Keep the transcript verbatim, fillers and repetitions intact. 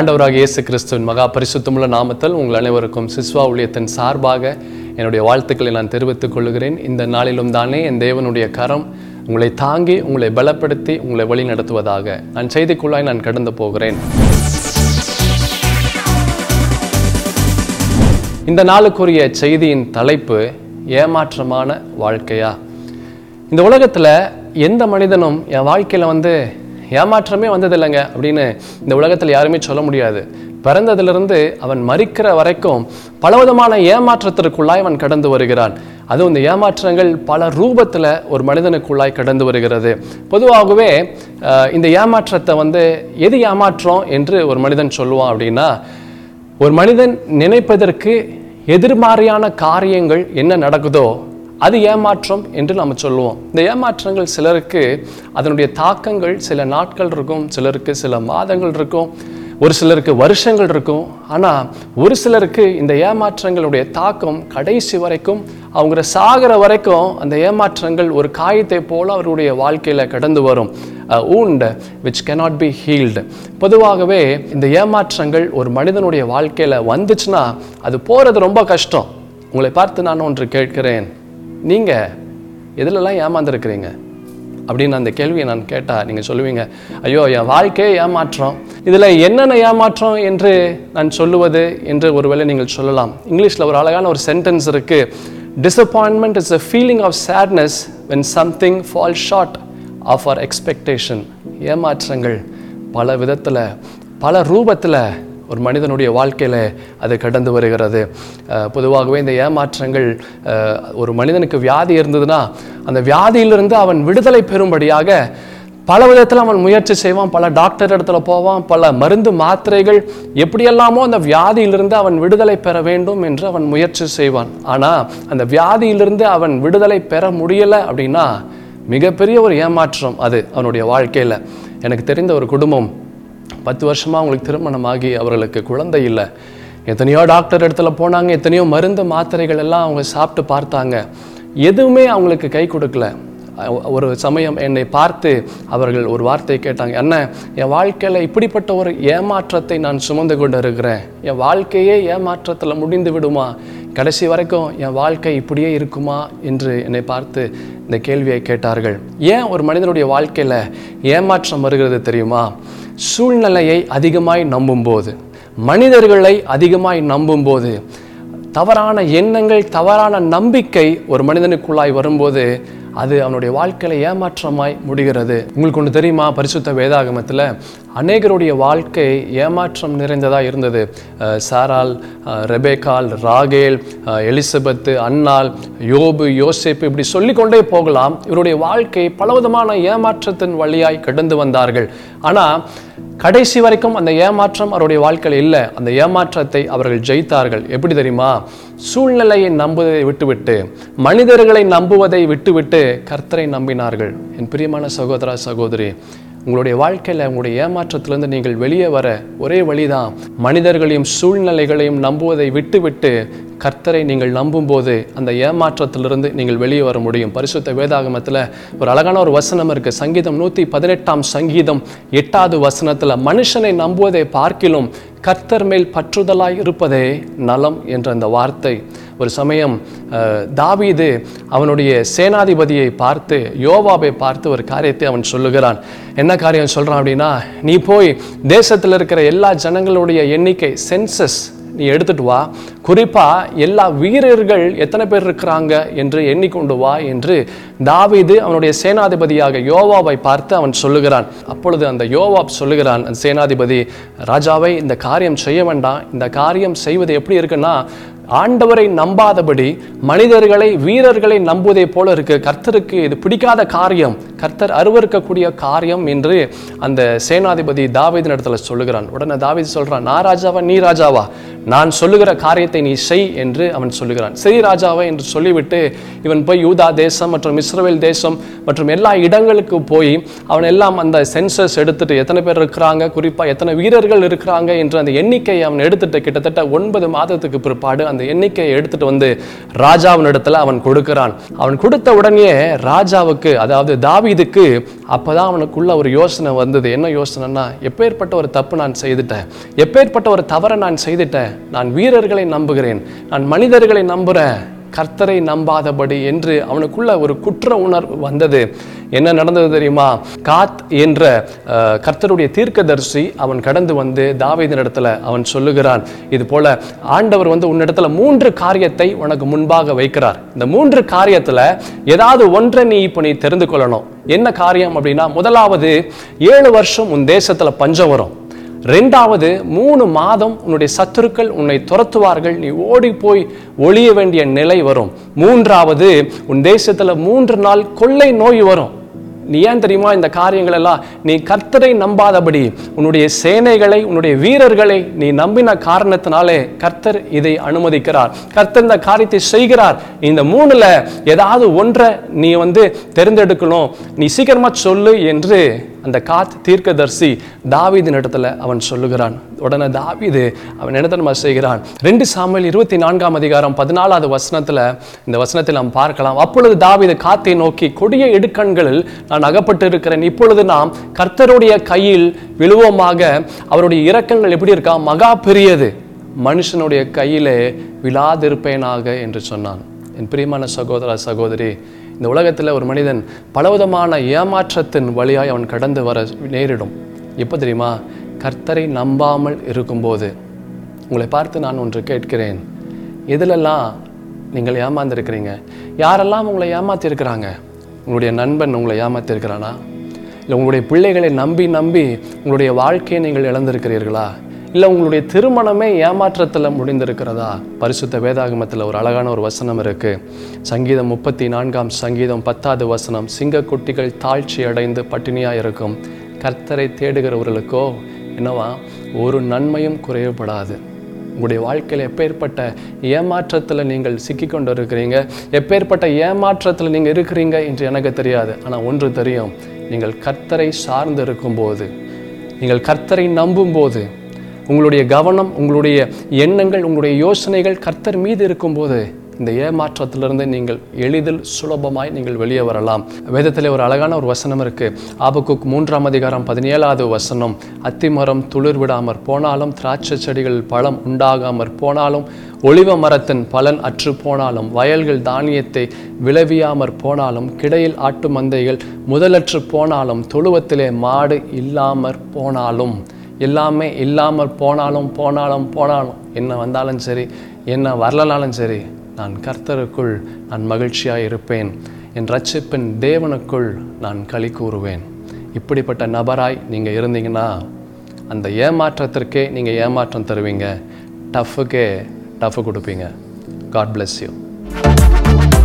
ஆண்டவராக இயேசு கிறிஸ்துவின் மகா பரிசுத்தமுள்ள நாமத்தில் உங்கள் அனைவருக்கும் சிஸ்வா ஊழியத்தின் சார்பாக என்னுடைய வாழ்த்துக்களை நான் தெரிவித்துக் கொள்கிறேன். இந்த நாளிலும் தானே என் தேவனுடைய கரம் உங்களை தாங்கி உங்களை பலப்படுத்தி உங்களை வழி நடத்துவதாக. நான் செய்திக்குள்ளாய் நான் கடந்து போகிறேன். இந்த நாளுக்குரிய செய்தியின் தலைப்பு ஏமாற்றமான வாழ்க்கையா. இந்த உலகத்தில் எந்த மனிதனும் என் வாழ்க்கையில் வந்து ஏமாற்றமே வந்ததில்லைங்க அப்படின்னு இந்த உலகத்தில் யாருமே சொல்ல முடியாது. பிறந்ததிலிருந்து அவன் மறிக்கிற வரைக்கும் பலவிதமான ஏமாற்றத்திற்குள்ளாய் அவன் கடந்து வருகிறான். அதுவும் இந்த ஏமாற்றங்கள் பல ரூபத்தில் ஒரு மனிதனுக்குள்ளாய் கடந்து வருகிறது. பொதுவாகவே இந்த ஏமாற்றத்தை வந்து எது ஏமாற்றம் என்று ஒரு மனிதன் சொல்லுவான் அப்படின்னா, ஒரு மனிதன் நினைப்பதற்கு எதிர்மாறியான காரியங்கள் என்ன நடக்குதோ அது ஏமாற்றம் என்று நம்ம சொல்லுவோம். இந்த ஏமாற்றங்கள் சிலருக்கு அதனுடைய தாக்கங்கள் சில நாட்கள் இருக்கும், சிலருக்கு சில மாதங்கள் இருக்கும், ஒரு சிலருக்கு வருஷங்கள் இருக்கும். ஆனால் ஒரு சிலருக்கு இந்த ஏமாற்றங்களுடைய தாக்கம் கடைசி வரைக்கும் அவங்க சாகிற வரைக்கும் அந்த ஏமாற்றங்கள் ஒரு காயத்தை போல் அவருடைய வாழ்க்கையில் கடந்து வரும். wound which cannot be healed. பொதுவாகவே இந்த ஏமாற்றங்கள் ஒரு மனிதனுடைய வாழ்க்கையில் வந்துச்சுன்னா அது போகிறது ரொம்ப கஷ்டம். உங்களை பார்த்து நான் ஒன்று கேட்கிறேன், நீங்கள் எதுலெல்லாம் ஏமாந்துருக்கிறீங்க அப்படின்னு அந்த கேள்வியை நான் கேட்டால் நீங்கள் சொல்லுவீங்க, ஐயோ என் வாழ்க்கையே ஏமாற்றம், இதில் என்னென்ன ஏமாற்றம் என்று நான் சொல்லுவது என்று ஒருவேளை நீங்கள் சொல்லலாம். இங்கிலீஷில் ஒரு அழகான ஒரு சென்டென்ஸ் இருக்குது, disappointment is a feeling of sadness when something fall short of our expectation. ஏமாற்றங்கள் பல விதத்தில் பல ரூபத்தில் ஒரு மனிதனுடைய வாழ்க்கையில் அது கடந்து வருகிறது. பொதுவாகவே இந்த ஏமாற்றங்கள் ஒரு மனிதனுக்கு வியாதி இருந்ததுன்னா அந்த வியாதியிலிருந்து அவன் விடுதலை பெறும்படியாக பல விதத்தில் அவன் முயற்சி செய்வான். பல டாக்டர் இடத்துல போவான், பல மருந்து மாத்திரைகள் எப்படியெல்லாமோ அந்த வியாதியிலிருந்து அவன் விடுதலை பெற வேண்டும் என்று அவன் முயற்சி செய்வான். ஆனால் அந்த வியாதியிலிருந்து அவன் விடுதலை பெற முடியலை அப்படின்னா மிகப்பெரிய ஒரு ஏமாற்றம் அது அவனுடைய வாழ்க்கையில். எனக்கு தெரிந்த ஒரு குடும்பம், பத்து வருஷமாக அவங்களுக்கு திருமணமாகி அவர்களுக்கு குழந்தை இல்லை. எத்தனையோ டாக்டர் இடத்துல போனாங்க, எத்தனையோ மருந்து மாத்திரைகள் எல்லாம் அவங்க சாப்பிட்டு பார்த்தாங்க, எதுவுமே அவங்களுக்கு கை கொடுக்கல. ஒரு சமயம் என்னை பார்த்து அவர்கள் ஒரு வார்த்தை கேட்டாங்க, அண்ணன் என் வாழ்க்கையில் இப்படிப்பட்ட ஒரு ஏமாற்றத்தை நான் சுமந்து கொண்டு இருக்கிறேன், என் வாழ்க்கையே ஏமாற்றத்தில் முடிந்து விடுமா, கடைசி வரைக்கும் என் வாழ்க்கை இப்படியே இருக்குமா என்று என்னை பார்த்து இந்த கேள்வியை கேட்டார்கள். ஏன் ஒரு மனிதனுடைய வாழ்க்கையில் ஏமாற்றம் வருகிறது தெரியுமா? சூழ்நிலையை அதிகமாய் நம்பும்போது, மனிதர்களை அதிகமாய் நம்பும்போது, தவறான எண்ணங்கள் தவறான நம்பிக்கை ஒரு மனிதனுக்குள்ளாய் வரும்போது அது அவனுடைய வாழ்க்கையில் ஏமாற்றமாய் முடிகிறது. உங்களுக்கு ஒன்று தெரியுமா, பரிசுத்த வேதாகமத்தில் அநேகருடைய வாழ்க்கை ஏமாற்றம் நிறைந்ததாக இருந்தது. சாரால், ரெபேக்கால், ராகேல், எலிசபெத்து, அன்னாள், யோபு, யோசேப்பு, இப்படி சொல்லிக்கொண்டே போகலாம். இவருடைய வாழ்க்கை பலவிதமான ஏமாற்றத்தின் வழியாய் கடந்து வந்தார்கள். ஆனால் கடைசி வரைக்கும் அந்த ஏமாற்றம் அவருடைய வாழ்க்கையில் இல்லை. அந்த ஏமாற்றத்தை அவர்கள் ஜெயித்தார்கள். எப்படி தெரியுமா? சூழ்நிலையை நம்புவதை விட்டுவிட்டு, மனிதர்களை நம்புவதை விட்டுவிட்டு கர்த்தரை நம்பினார்கள். என் பிரியமான சகோதர சகோதரி, உங்களுடைய வாழ்க்கையில் உங்களுடைய ஏமாற்றத்திலிருந்து நீங்கள் வெளியே வர ஒரே வழிதான், மனிதர்களையும் சூழ்நிலைகளையும் நம்புவதை விட்டுவிட்டு கர்த்தரை நீங்கள் நம்பும்போது அந்த ஏமாற்றத்திலிருந்து நீங்கள் வெளியே வர முடியும். பரிசுத்த வேதாகமத்தில் ஒரு அழகான ஒரு வசனம் இருக்குது, சங்கீதம் நூற்றி பதினெட்டாம் சங்கீதம் எட்டாவது வசனத்தில், மனுஷனை நம்புவதை பார்க்கிலும் கர்த்தர் மேல் பற்றுதலாய் இருப்பதே நலம் என்ற அந்த வார்த்தை. ஒரு சமயம் தாவீது அவனுடைய சேனாதிபதியை பார்த்து, யோவாபை பார்த்து ஒரு காரியத்தை அவன் சொல்லுகிறான். என்ன காரியம் சொல்கிறான் அப்படின்னா, நீ போய் தேசத்தில் இருக்கிற எல்லா ஜனங்களுடைய எண்ணிக்கை, சென்சஸ் நீ எடுத்துட்டு வா, குறிப்பாக எல்லா வீரர்கள் எத்தனை பேர் இருக்கிறாங்க என்று எண்ணிக்கொண்டு வா என்று தாவீது அவனுடைய சேனாதிபதியாக யோவாபை பார்த்து அவன் சொல்லுகிறான். அப்பொழுது அந்த யோவாப் சொல்லுகிறான், அந்த சேனாதிபதி, ராஜாவை இந்த காரியம் செய்ய வேண்டாம், இந்த காரியம் செய்வது எப்படி இருக்குன்னா ஆண்டவரை நம்பாதபடி மனிதர்களை வீரர்களை நம்புவதை போல இருக்கு, கர்த்தருக்கு இது பிடிக்காத காரியம், கர்த்தர் அருவருக்கக்கூடிய காரியம் என்று அந்த சேனாதிபதி தாவீதின் இடத்துல சொல்லுகிறான். உடனே தாவீது சொல்றான், நான் ராஜாவா நீ ராஜாவா, நான் சொல்லுகிற காரியத்தை நீ செய் என்று அவன் சொல்லுகிறான். சரி ராஜாவை என்று சொல்லிவிட்டு இவன் போய் யூதா தேசம் மற்றும் இஸ்ரவேல் தேசம் மற்றும் எல்லா இடங்களுக்கு போய் அவன் எல்லாம் அந்த சென்சஸ் எடுத்துட்டு எத்தனை பேர் இருக்கிறாங்க, குறிப்பாக எத்தனை வீரர்கள் இருக்கிறாங்க என்று அந்த எண்ணிக்கையை அவன் எடுத்துட்டு கிட்டத்தட்ட ஒன்பது மாதத்துக்கு பிற்பாடு அந்த எண்ணிக்கையை எடுத்துட்டு வந்து ராஜாவின் இடத்துல அவன் கொடுக்கிறான். அவன் கொடுத்த உடனே ராஜாவுக்கு, அதாவது தாவீதுக்கு, அப்போதான் அவனுக்குள்ள ஒரு யோசனை வந்தது. என்ன யோசனைன்னா, எப்பேற்பட்ட ஒரு தப்பு நான் செய்துட்டேன், எப்பேற்பட்ட ஒரு தவறை நான் செய்துட்டேன், நான் வீரர்களை நம்புகிறேன், நான் மனிதர்களை நம்புகிறேன், கர்த்தரை நம்பாதபடி என்று அவனுக்குள்ள ஒரு குற்ற உணர்வு வந்தது. என்ன நடந்தது தெரியுமா? காத் என்ற கர்த்தருடைய தீர்க்கதரிசி அவன் கடந்து வந்து தாவீதின் இடத்துல அவன் சொல்லுகிறான், இது போல ஆண்டவர் வந்து உன்னிடத்துல மூன்று காரியத்தை உனக்கு முன்பாக வைக்கிறார். இந்த மூன்று காரியத்துல ஏதாவது ஒன்றை நீ இப்போ நீ தெரிந்து கொள்ளணும். என்ன காரியம் அப்படின்னா, முதலாவது ஏழு வருஷம் உன் தேசத்துல பஞ்சம் வரும், ரெண்டாவது மூணு மாதம் உன்னுடைய சத்துருக்கள் உன்னை துரத்துவார்கள், நீ ஓடி போய் ஒளிய வேண்டிய நிலை வரும், மூன்றாவது உன் தேசத்துல மூன்று நாள் கொள்ளை நோய் வரும். நீ ஏன் தெரியுமா இந்த காரியங்கள் எல்லாம் நீ கர்த்தரை நம்பாதபடி உன்னுடைய சேனைகளை உன்னுடைய வீரர்களை நீ நம்பின காரணத்தினாலே கர்த்தர் இதை அனுமதிக்கிறார், கர்த்தர் இந்த காரியத்தை செய்கிறார். இந்த மூணுல ஏதாவது ஒன்றை நீ வந்து தெரிந்தெடுக்கணும், நீ சீக்கிரமா சொல்லு என்று அந்த காத் தீர்க்கதரிசி தாவீதின் இடத்துல அவன் சொல்லுகிறான். உடனே தாவீது அவன் என்ன செய்கிறான்? ரெண்டு சாமுவேல் இருபத்தி நான்காம் அதிகாரம் பதினாலாவது வசனத்துல இந்த வசனத்தில் நாம் பார்க்கலாம். அப்பொழுது தாவீது காத்தை நோக்கி, கொடிய இடுக்கண்களில் நான் அகப்பட்டு இருக்கிறேன், இப்பொழுது நாம் கர்த்தருடைய கையில் விழுவோமாக, அவருடைய இரக்கங்கள் எப்படி இருக்கா, மகா பெரியது, மனுஷனுடைய கையிலே விழாதிருப்பேனாக என்று சொன்னான். என் பிரியமான சகோதர சகோதரி, இந்த உலகத்தில் ஒரு மனிதன் பலவிதமான ஏமாற்றத்தின் வழியாய் அவன் கடந்து வர நேரிடும். எப்போ தெரியுமா? கர்த்தரை நம்பாமல் இருக்கும்போது. உங்களை பார்த்து நான் ஒன்று கேட்கிறேன், எதிலெல்லாம் நீங்கள் ஏமாந்துருக்கிறீங்க? யாரெல்லாம் உங்களை ஏமாற்றிருக்கிறாங்க? உங்களுடைய நண்பன் உங்களை ஏமாற்றிருக்கிறானா? இல்லை உங்களுடைய பிள்ளைகளை நம்பி நம்பி உங்களுடைய வாழ்க்கையை நீங்கள் இழந்திருக்கிறீர்களா? இல்லை உங்களுடைய திருமணமே ஏமாற்றத்தில் முடிந்திருக்கிறதா? பரிசுத்த வேதாகமத்தில் ஒரு அழகான ஒரு வசனம் இருக்குது. சங்கீதம் முப்பத்தி நான்காம் சங்கீதம் பத்தாவது வசனம், சிங்கக்குட்டிகள் தாழ்ச்சி அடைந்து பட்டினியாக இருக்கும், கர்த்தரை தேடுகிறவர்களுக்கோ என்னவா ஒரு நன்மையும் குறையப்படாது. உங்களுடைய வாழ்க்கையில் எப்பேற்பட்ட ஏமாற்றத்தில் நீங்கள் சிக்கிக்கொண்டு இருக்கிறீங்க, எப்பேற்பட்ட ஏமாற்றத்தில் நீங்கள் இருக்கிறீங்க என்று எனக்கு தெரியாது. ஆனால் ஒன்று தெரியும், நீங்கள் கர்த்தரை சார்ந்து இருக்கும்போது, நீங்கள் கர்த்தரை நம்பும்போது, உங்களுடைய கவனம், உங்களுடைய எண்ணங்கள், உங்களுடைய யோசனைகள் கர்த்தர் மீது இருக்கும்போது இந்த ஏமாற்றத்திலிருந்து நீங்கள் எளிதில் சுலபமாய் நீங்கள் வெளியே வரலாம். வேதத்திலே ஒரு அழகான ஒரு வசனம் இருக்குது. ஆபக்கூக் மூன்றாம் அதிகாரம் பதினேழாவது வசனம், அத்திமரம் துளிர் விடாமற் போனாலும், திராட்சை செடிகள் பழம் உண்டாகாமற் போனாலும், ஒலிவ மரத்தின் பலன் அற்று போனாலும், வயல்கள் தானியத்தை விளைவியாமற் போனாலும், கிடையில் ஆட்டு மந்தைகள் முதலற்று போனாலும், தொழுவத்திலே மாடு இல்லாமற் போனாலும், எல்லாமே இல்லாமல் போனாலும் போனாலும் போனாலும் என்ன வந்தாலும் சரி, என்ன வரலனாலும் சரி, நான் கர்த்தருக்குள் நான் மகிழ்ச்சியாக இருப்பேன், என் ரட்சிப்பின் தேவனுக்குள் நான் களி கூறுவேன். இப்படிப்பட்ட நபராய் நீங்கள் இருந்தீங்கன்னா அந்த ஏமாற்றத்திற்கே நீங்கள் ஏமாற்றம் தருவீங்க, டஃப்புக்கே டஃப் கொடுப்பீங்க. God bless you.